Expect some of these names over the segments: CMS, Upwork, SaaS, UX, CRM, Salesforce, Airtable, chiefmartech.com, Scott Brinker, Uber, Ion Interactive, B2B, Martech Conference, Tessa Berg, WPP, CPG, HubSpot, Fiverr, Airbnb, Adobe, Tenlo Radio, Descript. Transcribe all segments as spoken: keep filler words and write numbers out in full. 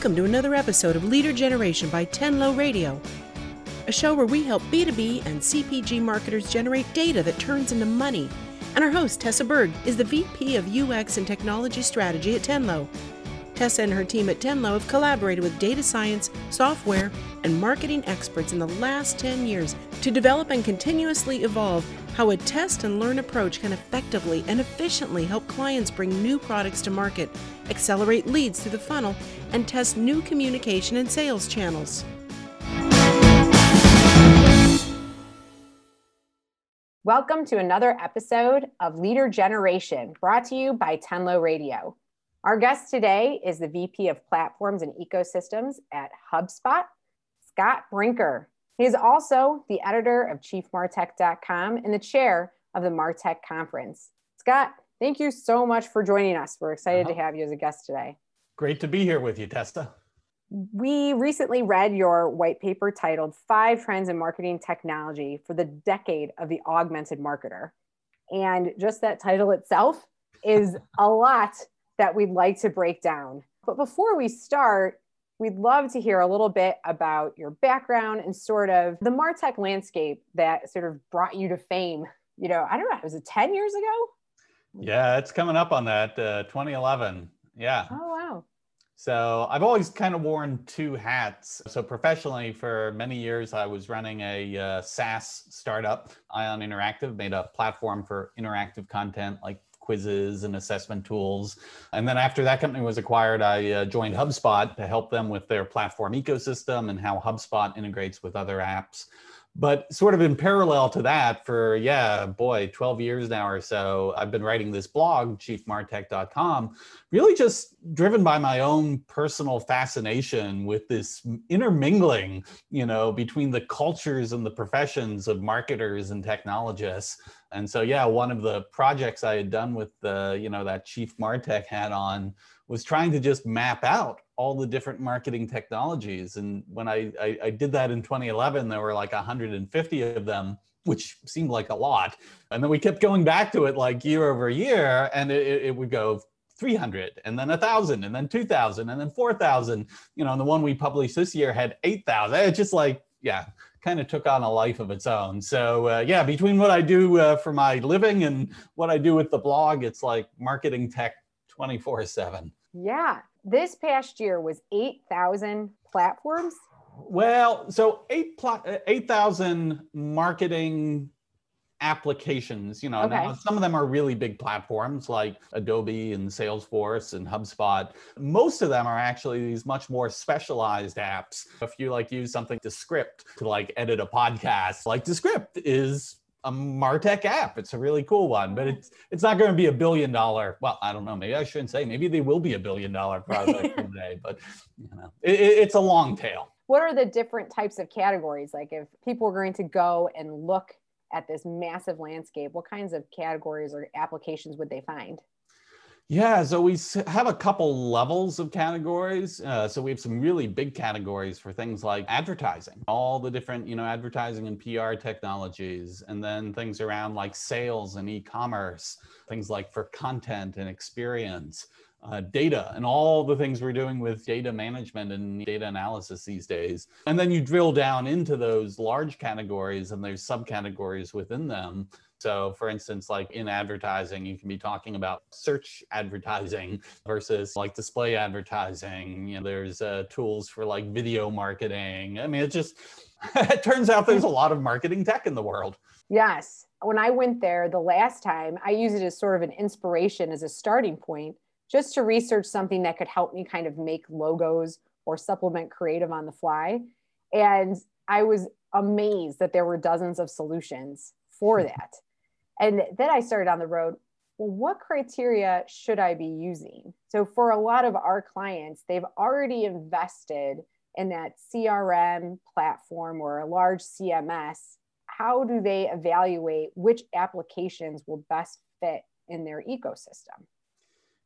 Welcome to another episode of Leader Generation by Tenlo Radio, a show where we help B two B and C P G marketers generate data that turns into money. And our host, Tessa Berg, is the V P of U X and Technology Strategy at Tenlo. Tessa and her team at Tenlo have collaborated with data science, software, and marketing experts in the last ten years to develop and continuously evolve how a test and learn approach can effectively and efficiently help clients bring new products to market, accelerate leads through the funnel, and test new communication and sales channels. Welcome to another episode of Leader Generation, brought to you by Tenlo Radio. Our guest today is the V P of Platforms and Ecosystems at HubSpot, Scott Brinker. He is also the editor of chief martech dot com and the chair of the Martech Conference. Scott, thank you so much for joining us. We're excited uh-huh. to have you as a guest today. Great to be here with you, Testa. We recently read your white paper titled Five Trends in Marketing Technology for the Decade of the Augmented Marketer. And just that title itself is a lot that we'd like to break down. But before we start, we'd love to hear a little bit about your background and sort of the MarTech landscape that sort of brought you to fame. You know, I don't know, was it ten years ago? Yeah, it's coming up on that, uh, twenty eleven. Yeah. Oh, wow. So I've always kind of worn two hats. So professionally, for many years, I was running a uh, SaaS startup, Ion Interactive, made a platform for interactive content like quizzes and assessment tools. And then after that company was acquired, I uh, joined HubSpot to help them with their platform ecosystem and how HubSpot integrates with other apps. But sort of in parallel to that, for, yeah, boy, twelve years now or so, I've been writing this blog, chief martech dot com, really just driven by my own personal fascination with this intermingling, you know, between the cultures and the professions of marketers and technologists. And so, yeah, one of the projects I had done with the, you know, that Chief Martech hat on was trying to just map out all the different marketing technologies. And when I, I, I did that in twenty eleven, there were like one hundred fifty of them, which seemed like a lot. And then we kept going back to it like year over year, and it, it would go three hundred, and then one thousand, and then two thousand, and then four thousand. You know, and the one we published this year had eight thousand. It's just like, yeah, kind of took on a life of its own. So uh, yeah, between what I do uh, for my living and what I do with the blog, it's like marketing tech twenty-four seven. Yeah. This past year was eight thousand platforms. Well, so eight thousand marketing applications, you know, okay. Now some of them are really big platforms like Adobe and Salesforce and HubSpot. Most of them are actually these much more specialized apps. If you like use something Descript to like edit a podcast, like Descript is a MarTech app. It's a really cool one, but it's it's not going to be a billion dollar. Well, I don't know. Maybe I shouldn't say. Maybe they will be a billion dollar product one day, but you know, it, it's a long tail. What are the different types of categories? Like if people are going to go and look at this massive landscape, what kinds of categories or applications would they find? Yeah, so we have a couple levels of categories. Uh, so we have some really big categories for things like advertising, all the different, you know, advertising and P R technologies, and then things around like sales and e-commerce, things like for content and experience, uh, data, and all the things we're doing with data management and data analysis these days. And then you drill down into those large categories and there's subcategories within them. So for instance, like in advertising, you can be talking about search advertising versus like display advertising. You know, there's uh, tools for like video marketing. I mean, it just, it turns out there's a lot of marketing tech in the world. Yes. When I went there the last time, I used it as sort of an inspiration, as a starting point, just to research something that could help me kind of make logos or supplement creative on the fly. And I was amazed that there were dozens of solutions for that. And then I started on the road, well, what criteria should I be using? So for a lot of our clients, they've already invested in that C R M platform or a large C M S. How do they evaluate which applications will best fit in their ecosystem?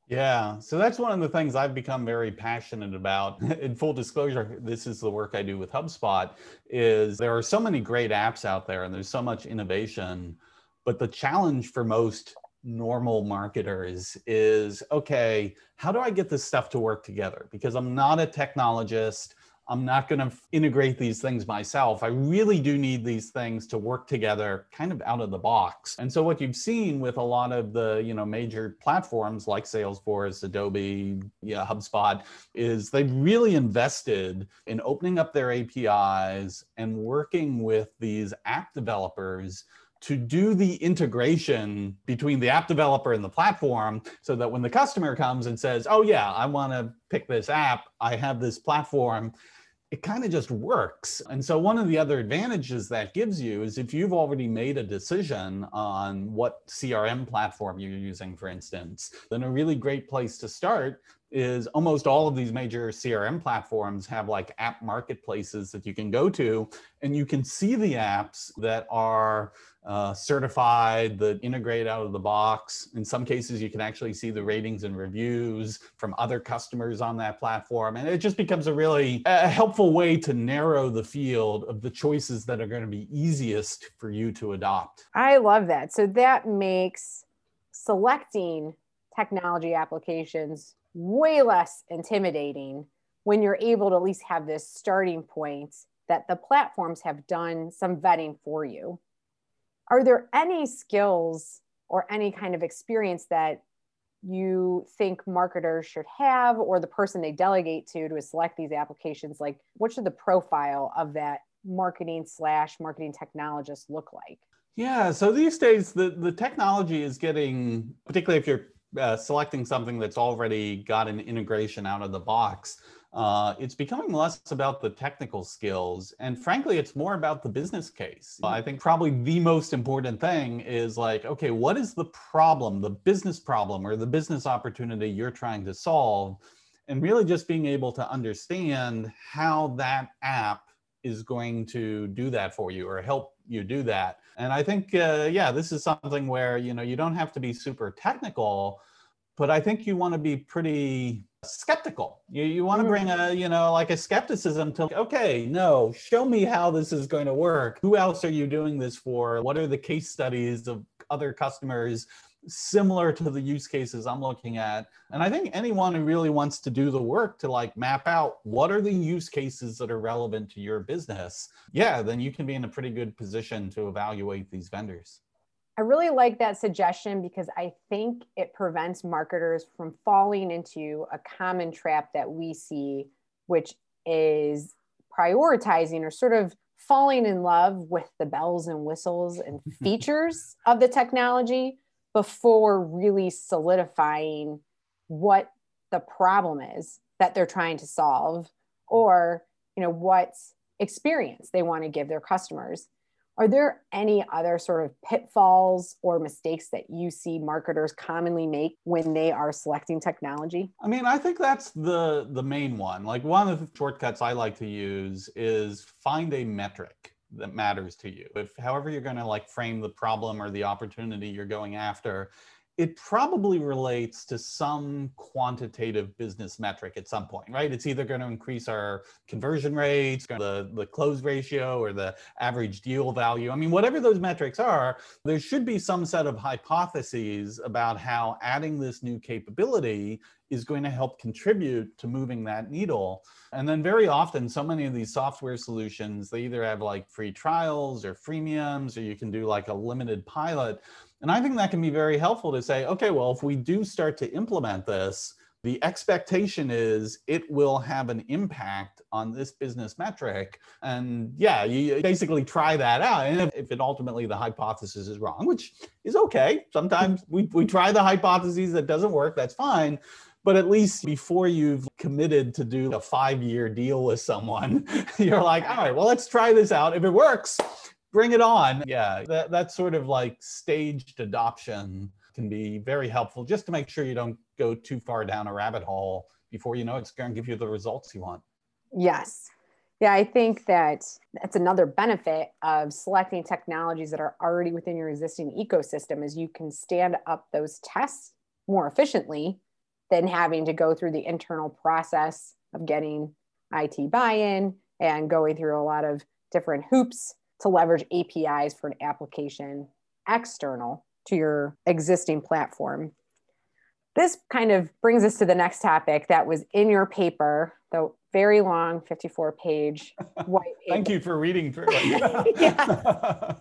Yeah, so that's one of the things I've become very passionate about. In full disclosure, this is the work I do with HubSpot, is there are so many great apps out there and there's so much innovation, but the challenge for most normal marketers is, okay, how do I get this stuff to work together? Because I'm not a technologist. I'm not going to integrate these things myself. I really do need these things to work together kind of out of the box. And so what you've seen with a lot of the, you know, major platforms like Salesforce, Adobe, yeah, HubSpot, is they've really invested in opening up their A P Is and working with these app developers to do the integration between the app developer and the platform, so that when the customer comes and says, oh yeah, I want to pick this app, I have this platform, it kind of just works. And so one of the other advantages that gives you is if you've already made a decision on what C R M platform you're using, for instance, then a really great place to start is almost all of these major C R M platforms have like app marketplaces that you can go to, and you can see the apps that are uh, certified, that integrate out of the box. In some cases, you can actually see the ratings and reviews from other customers on that platform. And it just becomes a really a helpful way to narrow the field of the choices that are going to be easiest for you to adopt. I love that. So that makes selecting technology applications way less intimidating when you're able to at least have this starting point that the platforms have done some vetting for you. Are there any skills or any kind of experience that you think marketers should have, or the person they delegate to to select these applications? Like, what should the profile of that marketing slash marketing technologist look like? Yeah, so these days the, the technology is getting, particularly if you're Uh, selecting something that's already got an integration out of the box, uh, it's becoming less about the technical skills. And frankly, it's more about the business case. I think probably the most important thing is like, okay, what is the problem, the business problem or the business opportunity you're trying to solve? And really just being able to understand how that app is going to do that for you or help you do that. And I think, uh, yeah, this is something where, you know, you don't have to be super technical, but I think you want to be pretty skeptical. You, you want to bring a, you know, like a skepticism to, okay, no, show me how this is going to work. Who else are you doing this for? What are the case studies of other customers similar to the use cases I'm looking at? And I think anyone who really wants to do the work to like map out what are the use cases that are relevant to your business, yeah, then you can be in a pretty good position to evaluate these vendors. I really like that suggestion because I think it prevents marketers from falling into a common trap that we see, which is prioritizing or sort of falling in love with the bells and whistles and features of the technology before really solidifying what the problem is that they're trying to solve, or, you know, what experience they want to give their customers. Are there any other sort of pitfalls or mistakes that you see marketers commonly make when they are selecting technology? I mean, I think that's the, the main one. Like, one of the shortcuts I like to use is find a metric that matters to you. If however you're going to like frame the problem or the opportunity you're going after, it probably relates to some quantitative business metric at some point, right? It's either going to increase our conversion rates, the, the close ratio, or the average deal value. I mean, whatever those metrics are, there should be some set of hypotheses about how adding this new capability is going to help contribute to moving that needle. And then very often, so many of these software solutions, they either have like free trials or freemiums, or you can do like a limited pilot. And I think that can be very helpful to say, okay, well, if we do start to implement this, the expectation is it will have an impact on this business metric. And yeah, you basically try that out. And if, if it ultimately the hypothesis is wrong, which is okay. Sometimes we, we try the hypotheses that doesn't work, that's fine. But at least before you've committed to do a five-year deal with someone, you're like, all right, well, let's try this out. If it works, bring it on. Yeah, that, that sort of like staged adoption can be very helpful just to make sure you don't go too far down a rabbit hole before you know it's going to give you the results you want. Yes. Yeah, I think that that's another benefit of selecting technologies that are already within your existing ecosystem, is you can stand up those tests more efficiently than having to go through the internal process of getting I T buy-in and going through a lot of different hoops to leverage A P Is for an application external to your existing platform. This kind of brings us to the next topic that was in your paper, the very long fifty-four page white paper. Thank you for reading through it. Yeah.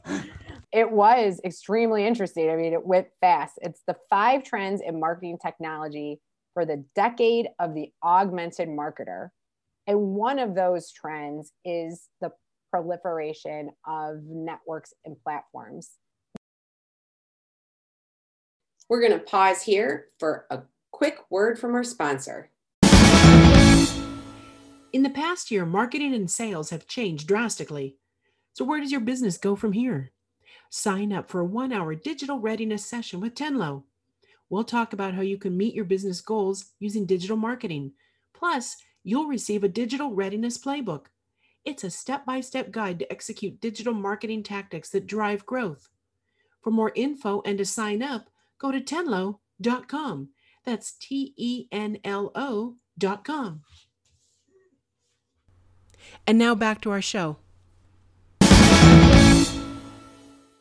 It was extremely interesting. I mean, it went fast. It's the five trends in marketing technology for the decade of the augmented marketer. And one of those trends is the proliferation of networks and platforms. We're going to pause here for a quick word from our sponsor. In the past year, marketing and sales have changed drastically. So where does your business go from here? Sign up for a one-hour digital readiness session with Tenlo. We'll talk about how you can meet your business goals using digital marketing. Plus, you'll receive a digital readiness playbook. It's a step-by-step guide to execute digital marketing tactics that drive growth. For more info and to sign up, go to tenlo dot com. That's T E N L O dot com. And now back to our show.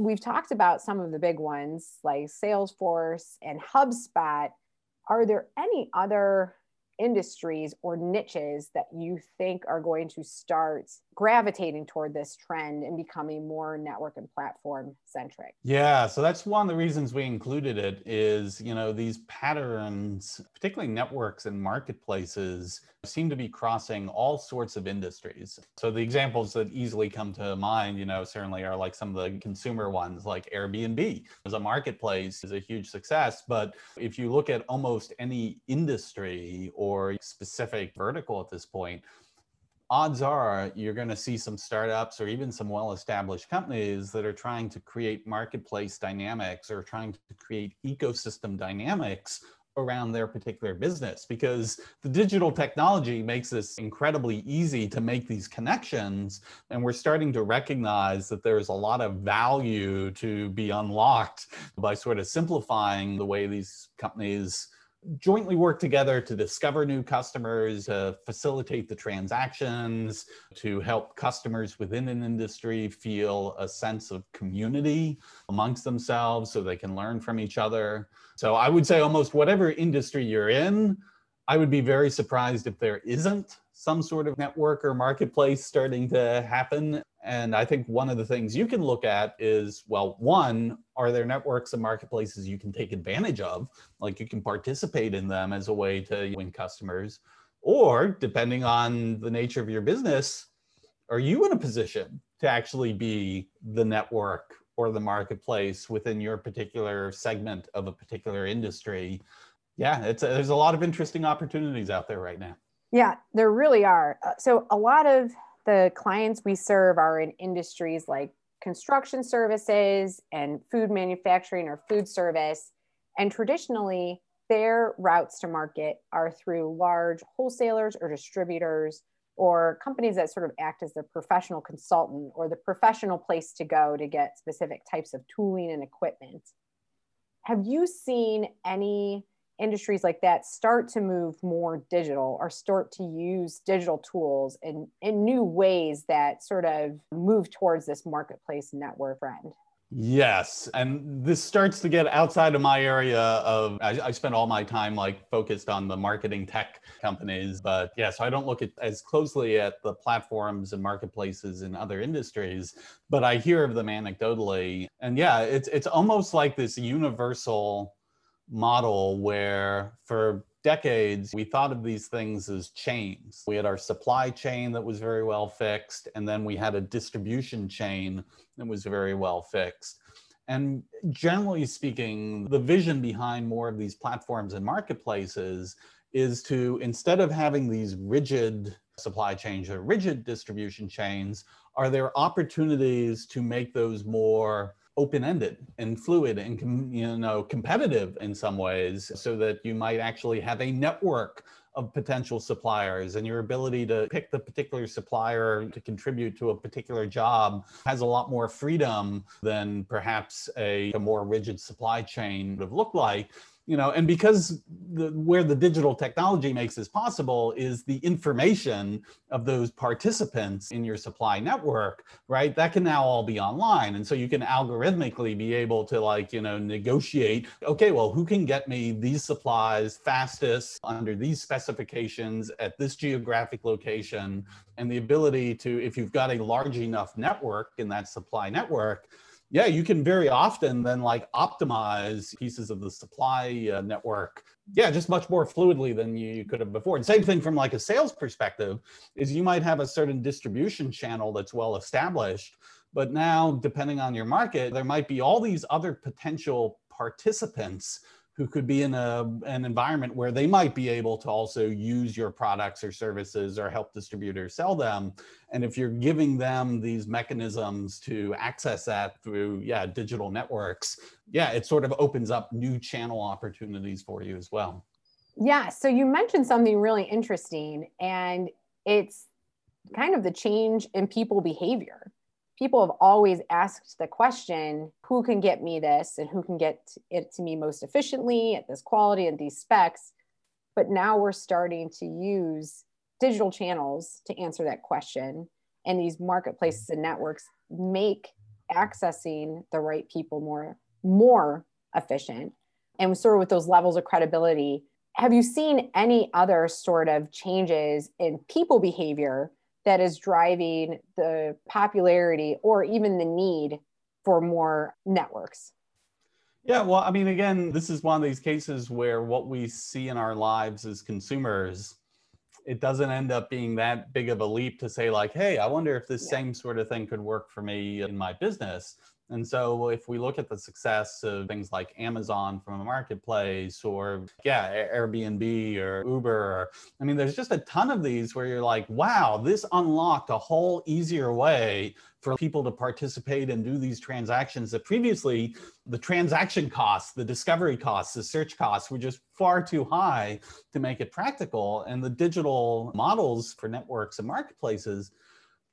We've talked about some of the big ones like Salesforce and HubSpot. Are there any other industries or niches that you think are going to start gravitating toward this trend and becoming more network and platform centric? Yeah, so that's one of the reasons we included it is, you know, these patterns, particularly networks and marketplaces, seem to be crossing all sorts of industries. So the examples that easily come to mind, you know, certainly are like some of the consumer ones, like Airbnb as a marketplace is a huge success. But if you look at almost any industry or specific vertical at this point, odds are you're going to see some startups or even some well-established companies that are trying to create marketplace dynamics or trying to create ecosystem dynamics around their particular business, because the digital technology makes this incredibly easy to make these connections. And we're starting to recognize that there's a lot of value to be unlocked by sort of simplifying the way these companies jointly work together to discover new customers, uh, facilitate the transactions, to help customers within an industry feel a sense of community amongst themselves so they can learn from each other. So I would say almost whatever industry you're in, I would be very surprised if there isn't some sort of network or marketplace starting to happen. And I think one of the things you can look at is, well, one, are there networks and marketplaces you can take advantage of? Like you can participate in them as a way to win customers. Or depending on the nature of your business, are you in a position to actually be the network or the marketplace within your particular segment of a particular industry? Yeah, it's a, there's a lot of interesting opportunities out there right now. Yeah, there really are. So a lot of the clients we serve are in industries like construction services and food manufacturing or food service. And traditionally, their routes to market are through large wholesalers or distributors or companies that sort of act as the professional consultant or the professional place to go to get specific types of tooling and equipment. Have you seen any industries like that start to move more digital or start to use digital tools in, in new ways that sort of move towards this marketplace network trend? Yes. And this starts to get outside of my area of, I, I spend all my time like focused on the marketing tech companies, but yeah, so I don't look at as closely at the platforms and marketplaces in other industries, but I hear of them anecdotally. And yeah, it's it's almost like this universal model where for decades we thought of these things as chains. We had our supply chain that was very well fixed, and then we had a distribution chain that was very well fixed. And generally speaking, the vision behind more of these platforms and marketplaces is to, instead of having these rigid supply chains or rigid distribution chains, are there opportunities to make those more open-ended and fluid and, you know, competitive in some ways, so that you might actually have a network of potential suppliers, and your ability to pick the particular supplier to contribute to a particular job has a lot more freedom than perhaps a, a more rigid supply chain would have looked like. you know, and because the, where the digital technology makes this possible is the information of those participants in your supply network, right? That can now all be online. And so you can algorithmically be able to, like, you know, negotiate, okay, well, who can get me these supplies fastest under these specifications at this geographic location? And the ability to, if you've got a large enough network in that supply network, yeah, you can very often then like optimize pieces of the supply uh, network. Yeah, just much more fluidly than you could have before. And same thing from like a sales perspective is you might have a certain distribution channel that's well established, but now depending on your market, there might be all these other potential participants who could be in a, an environment where they might be able to also use your products or services or help distributors sell them. And if you're giving them these mechanisms to access that through, yeah, digital networks, yeah, it sort of opens up new channel opportunities for you as well. Yeah, so you mentioned something really interesting, and it's kind of the change in people behavior. People have always asked the question, who can get me this and who can get it to me most efficiently at this quality and these specs? But now we're starting to use digital channels to answer that question. And these marketplaces and networks make accessing the right people more, more efficient. And sort of with those levels of credibility, have you seen any other sort of changes in people behavior that is driving the popularity or even the need for more networks? Yeah, well, I mean, again, this is one of these cases where what we see in our lives as consumers, it doesn't end up being that big of a leap to say like, hey, I wonder if this yeah. same sort of thing could work for me in my business. And so if we look at the success of things like Amazon from a marketplace or, yeah, Airbnb or Uber, or, I mean, there's just a ton of these where you're like, wow, this unlocked a whole easier way for people to participate and do these transactions that previously the transaction costs, the discovery costs, the search costs were just far too high to make it practical. And the digital models for networks and marketplaces,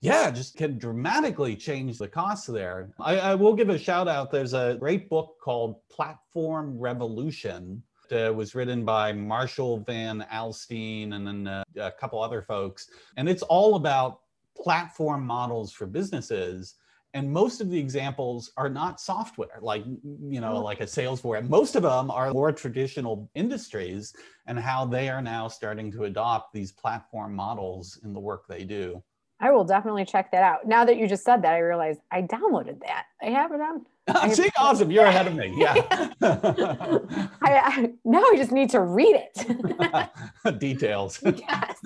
yeah, just can dramatically change the costs there. I, I will give a shout out. There's a great book called Platform Revolution. It uh, was written by Marshall Van Alstine and then uh, a couple other folks. And it's all about platform models for businesses. And most of the examples are not software, like, you know, like a Salesforce. Most of them are more traditional industries and how they are now starting to adopt these platform models in the work they do. I will definitely check that out. Now that you just said that, I realized I downloaded that. I have it on. Have See, it. Awesome. You're ahead of me. Yeah. I, I, now I just need to read it. Details. Yes.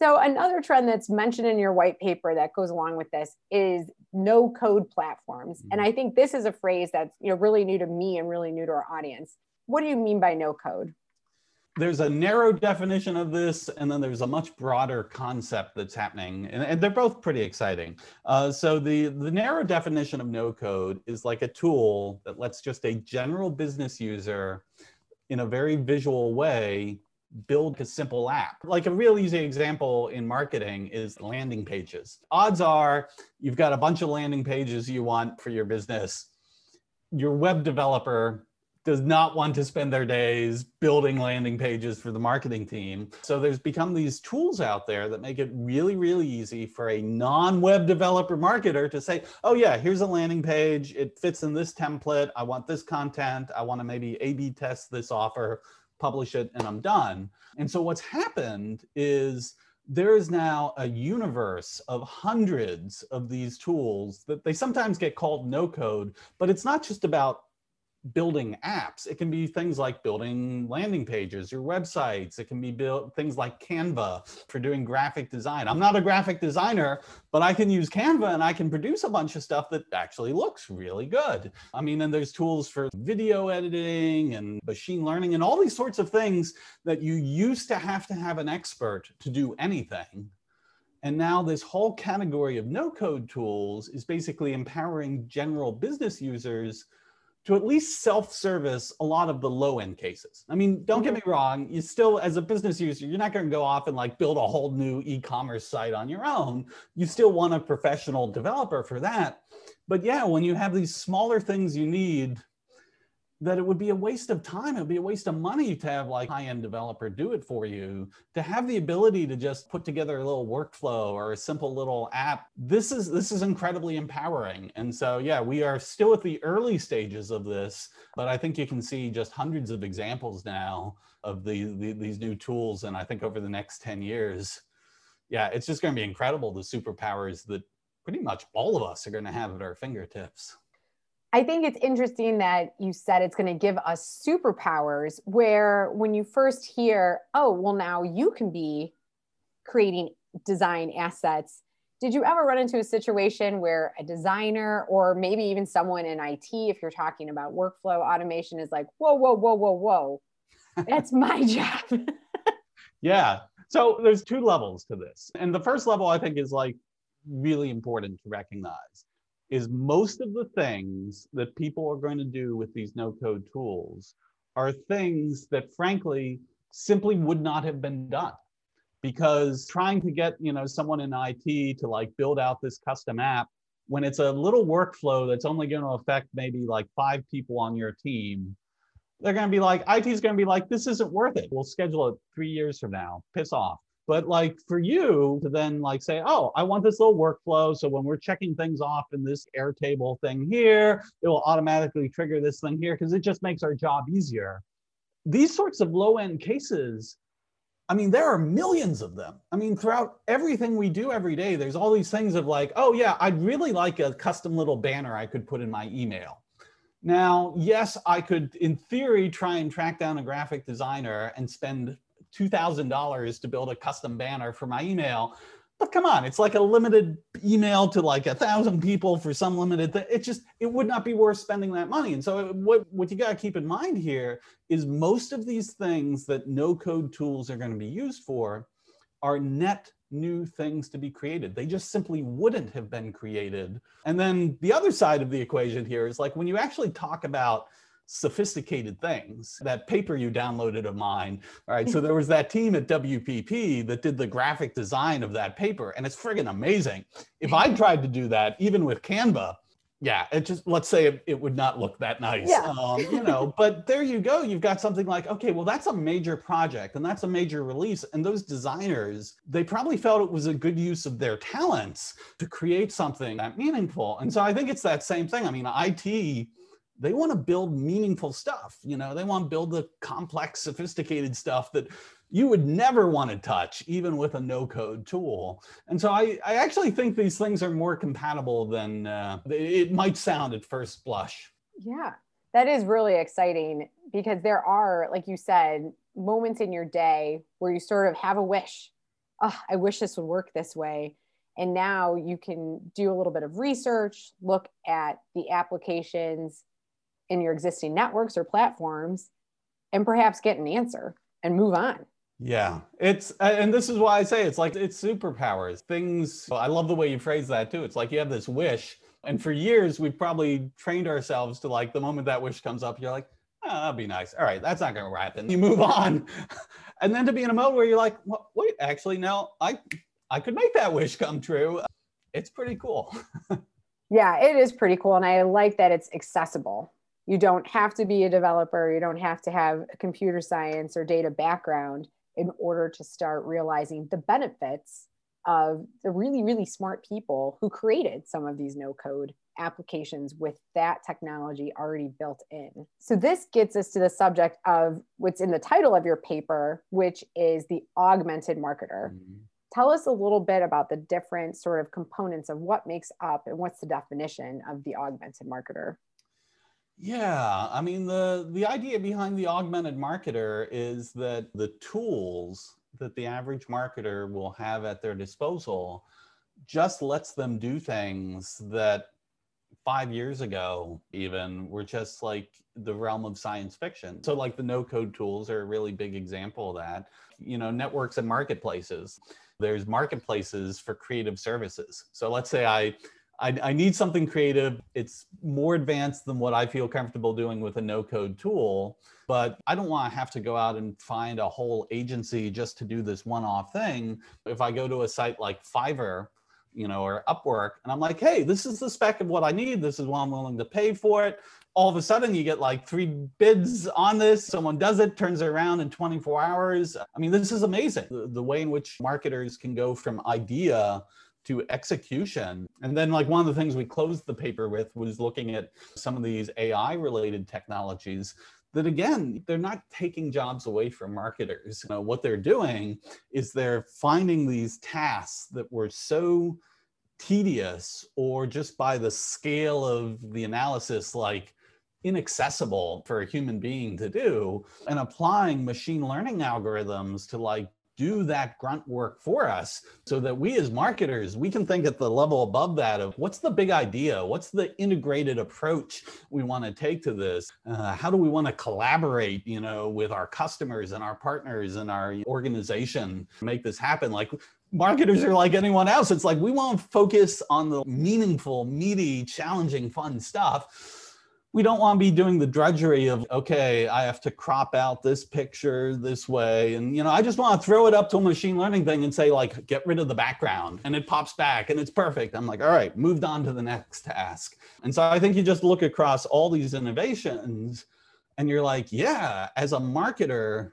So another trend that's mentioned in your white paper that goes along with this is no code platforms. Mm-hmm. And I think this is a phrase that's, you know, really new to me and really new to our audience. What do you mean by no code? There's a narrow definition of this, and then there's a much broader concept that's happening, and, and they're both pretty exciting. Uh, so the, the narrow definition of no-code is like a tool that lets just a general business user in a very visual way build a simple app. Like a real easy example in marketing is landing pages. Odds are you've got a bunch of landing pages you want for your business. Your web developer does not want to spend their days building landing pages for the marketing team. So there's become these tools out there that make it really, really easy for a non-web developer marketer to say, oh yeah, here's a landing page. It fits in this template. I want this content. I want to maybe A B test this offer, publish it, and I'm done. And so what's happened is there is now a universe of hundreds of these tools that they sometimes get called no code, but it's not just about building apps. It can be things like building landing pages or websites. It can be built things like Canva for doing graphic design. I'm not a graphic designer, but I can use Canva and I can produce a bunch of stuff that actually looks really good. I mean, and there's tools for video editing and machine learning and all these sorts of things that you used to have to have an expert to do anything. And now this whole category of no-code tools is basically empowering general business users to at least self-service a lot of the low-end cases. I mean, don't get me wrong, you still, as a business user, you're not gonna go off and like build a whole new e-commerce site on your own. You still want a professional developer for that. But yeah, when you have these smaller things you need, that it would be a waste of time. It would be a waste of money to have like high-end developer do it for you. To have the ability to just put together a little workflow or a simple little app, this is this is incredibly empowering. And so, yeah, we are still at the early stages of this, but I think you can see just hundreds of examples now of the, the, these new tools. And I think over the next ten years, yeah, it's just going to be incredible, the superpowers that pretty much all of us are going to have at our fingertips. I think it's interesting that you said it's going to give us superpowers, where when you first hear, oh, well, now you can be creating design assets. Did you ever run into a situation where a designer or maybe even someone in I T, if you're talking about workflow automation, is like, whoa, whoa, whoa, whoa, whoa, that's my job? Yeah. So there's two levels to this. And the first level, I think, is like really important to recognize. Is most of the things that people are going to do with these no-code tools are things that, frankly, simply would not have been done. Because trying to get, you know, someone in I T to like build out this custom app, when it's a little workflow that's only going to affect maybe like five people on your team, they're going to be like, I T's going to be like, this isn't worth it. We'll schedule it three years from now. Piss off. But like for you to then like say, oh, I want this little workflow. So when we're checking things off in this Airtable thing here, it will automatically trigger this thing here because it just makes our job easier. These sorts of low-end cases, I mean, there are millions of them. I mean, throughout everything we do every day, there's all these things of like, oh yeah, I'd really like a custom little banner I could put in my email. Now, yes, I could, in theory, try and track down a graphic designer and spend two thousand dollars to build a custom banner for my email. But come on, it's like a limited email to like a thousand people for some limited thing. It just, it would not be worth spending that money. And so it, what, what you got to keep in mind here is most of these things that no code tools are going to be used for are net new things to be created. They just simply wouldn't have been created. And then the other side of the equation here is like when you actually talk about sophisticated things, that paper you downloaded of mine. All right. So there was that team at W P P that did the graphic design of that paper. And it's friggin' amazing. If I tried to do that, even with Canva, yeah, it just, let's say it, it would not look that nice, yeah. um, you know, but there you go. You've got something like, okay, well, that's a major project and that's a major release. And those designers, they probably felt it was a good use of their talents to create something that meaningful. And so I think it's that same thing. I mean, I T, they want to build meaningful stuff. You know, they want to build the complex, sophisticated stuff that you would never want to touch, even with a no-code tool. And so I, I actually think these things are more compatible than uh, it might sound at first blush. Yeah, that is really exciting because there are, like you said, moments in your day where you sort of have a wish. Oh, I wish this would work this way. And now you can do a little bit of research, look at the applications in your existing networks or platforms and perhaps get an answer and move on. Yeah, it's, and this is why I say it's like, it's superpowers, things. I love the way you phrase that too. It's like you have this wish. And for years, we've probably trained ourselves to like, the moment that wish comes up, you're like, oh, that'd be nice. All right, that's not gonna happen. You move on. And then to be in a mode where you're like, well, wait, actually, no, I, I could make that wish come true. It's pretty cool. Yeah, it is pretty cool. And I like that it's accessible. You don't have to be a developer. You don't have to have a computer science or data background in order to start realizing the benefits of the really, really smart people who created some of these no-code applications with that technology already built in. So this gets us to the subject of what's in the title of your paper, which is the augmented marketer. Mm-hmm. Tell us a little bit about the different sort of components of what makes up and what's the definition of the augmented marketer. Yeah, I mean, the, the idea behind the augmented marketer is that the tools that the average marketer will have at their disposal just lets them do things that five years ago even were just like the realm of science fiction. So like the no-code tools are a really big example of that. You know, networks and marketplaces. There's marketplaces for creative services. So let's say I... I, I need something creative. It's more advanced than what I feel comfortable doing with a no-code tool, but I don't want to have to go out and find a whole agency just to do this one-off thing. If I go to a site like Fiverr, you know, or Upwork. And I'm like, hey, this is the spec of what I need. This is what I'm willing to pay for it. All of a sudden you get like three bids on this. Someone does it, turns it around in twenty-four hours. I mean, this is amazing. The, the way in which marketers can go from idea to execution. And then like one of the things we closed the paper with was looking at some of these A I related technologies that, again, they're not taking jobs away from marketers. You know, what they're doing is they're finding these tasks that were so tedious or just by the scale of the analysis, like inaccessible for a human being to do, and applying machine learning algorithms to like do that grunt work for us so that we as marketers, we can think at the level above that of what's the big idea? What's the integrated approach we want to take to this? Uh, how do we want to collaborate, you know, with our customers and our partners and our organization to make this happen? Like marketers are like anyone else. It's like, we want to focus on the meaningful, meaty, challenging, fun stuff. We don't want to be doing the drudgery of, okay, I have to crop out this picture this way. And, you know, I just want to throw it up to a machine learning thing and say, like, get rid of the background, and it pops back and it's perfect. I'm like, all right, moved on to the next task. And so I think you just look across all these innovations and you're like, yeah, as a marketer,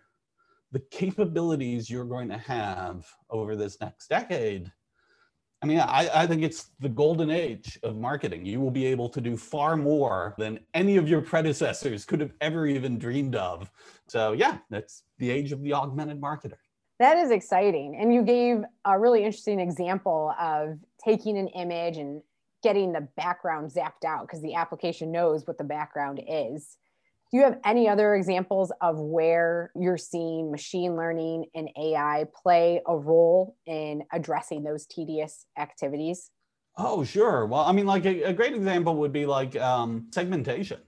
the capabilities you're going to have over this next decade, I mean, I, I think it's the golden age of marketing. You will be able to do far more than any of your predecessors could have ever even dreamed of. So yeah, that's the age of the augmented marketer. That is exciting. And you gave a really interesting example of taking an image and getting the background zapped out because the application knows what the background is. Do you have any other examples of where you're seeing machine learning and A I play a role in addressing those tedious activities? Oh, sure. Well, I mean, like a, a great example would be like um, segmentation,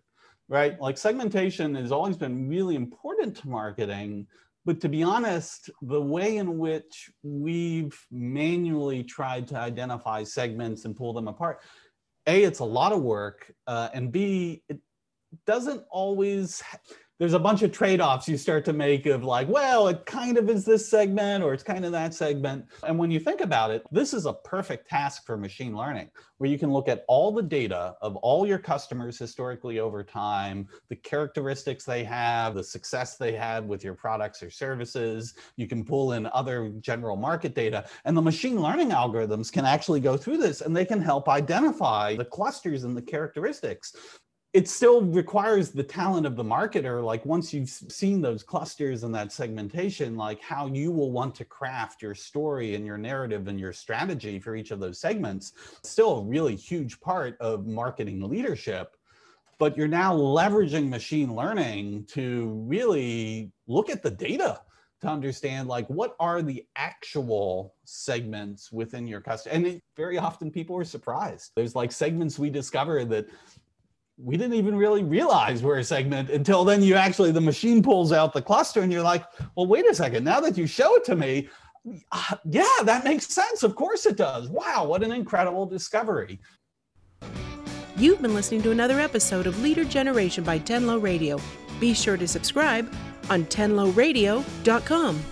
right? Like segmentation has always been really important to marketing. But to be honest, the way in which we've manually tried to identify segments and pull them apart, A, it's a lot of work, uh, and B, it doesn't always, there's a bunch of trade-offs you start to make of like, well, it kind of is this segment or it's kind of that segment. And when you think about it, this is a perfect task for machine learning, where you can look at all the data of all your customers historically over time, the characteristics they have, the success they had with your products or services. You can pull in other general market data, and the machine learning algorithms can actually go through this and they can help identify the clusters and the characteristics. It still requires the talent of the marketer. Like once you've seen those clusters and that segmentation, like how you will want to craft your story and your narrative and your strategy for each of those segments, still a really huge part of marketing leadership. But you're now leveraging machine learning to really look at the data to understand like what are the actual segments within your customer. And it, very often people are surprised. There's like segments we discover that we didn't even really realize we're a segment until then you actually, the machine pulls out the cluster and you're like, well, wait a second, now that you show it to me, uh, yeah, that makes sense. Of course it does. Wow, what an incredible discovery. You've been listening to another episode of Leader Generation by Tenlo Radio. Be sure to subscribe on tenlo radio dot com.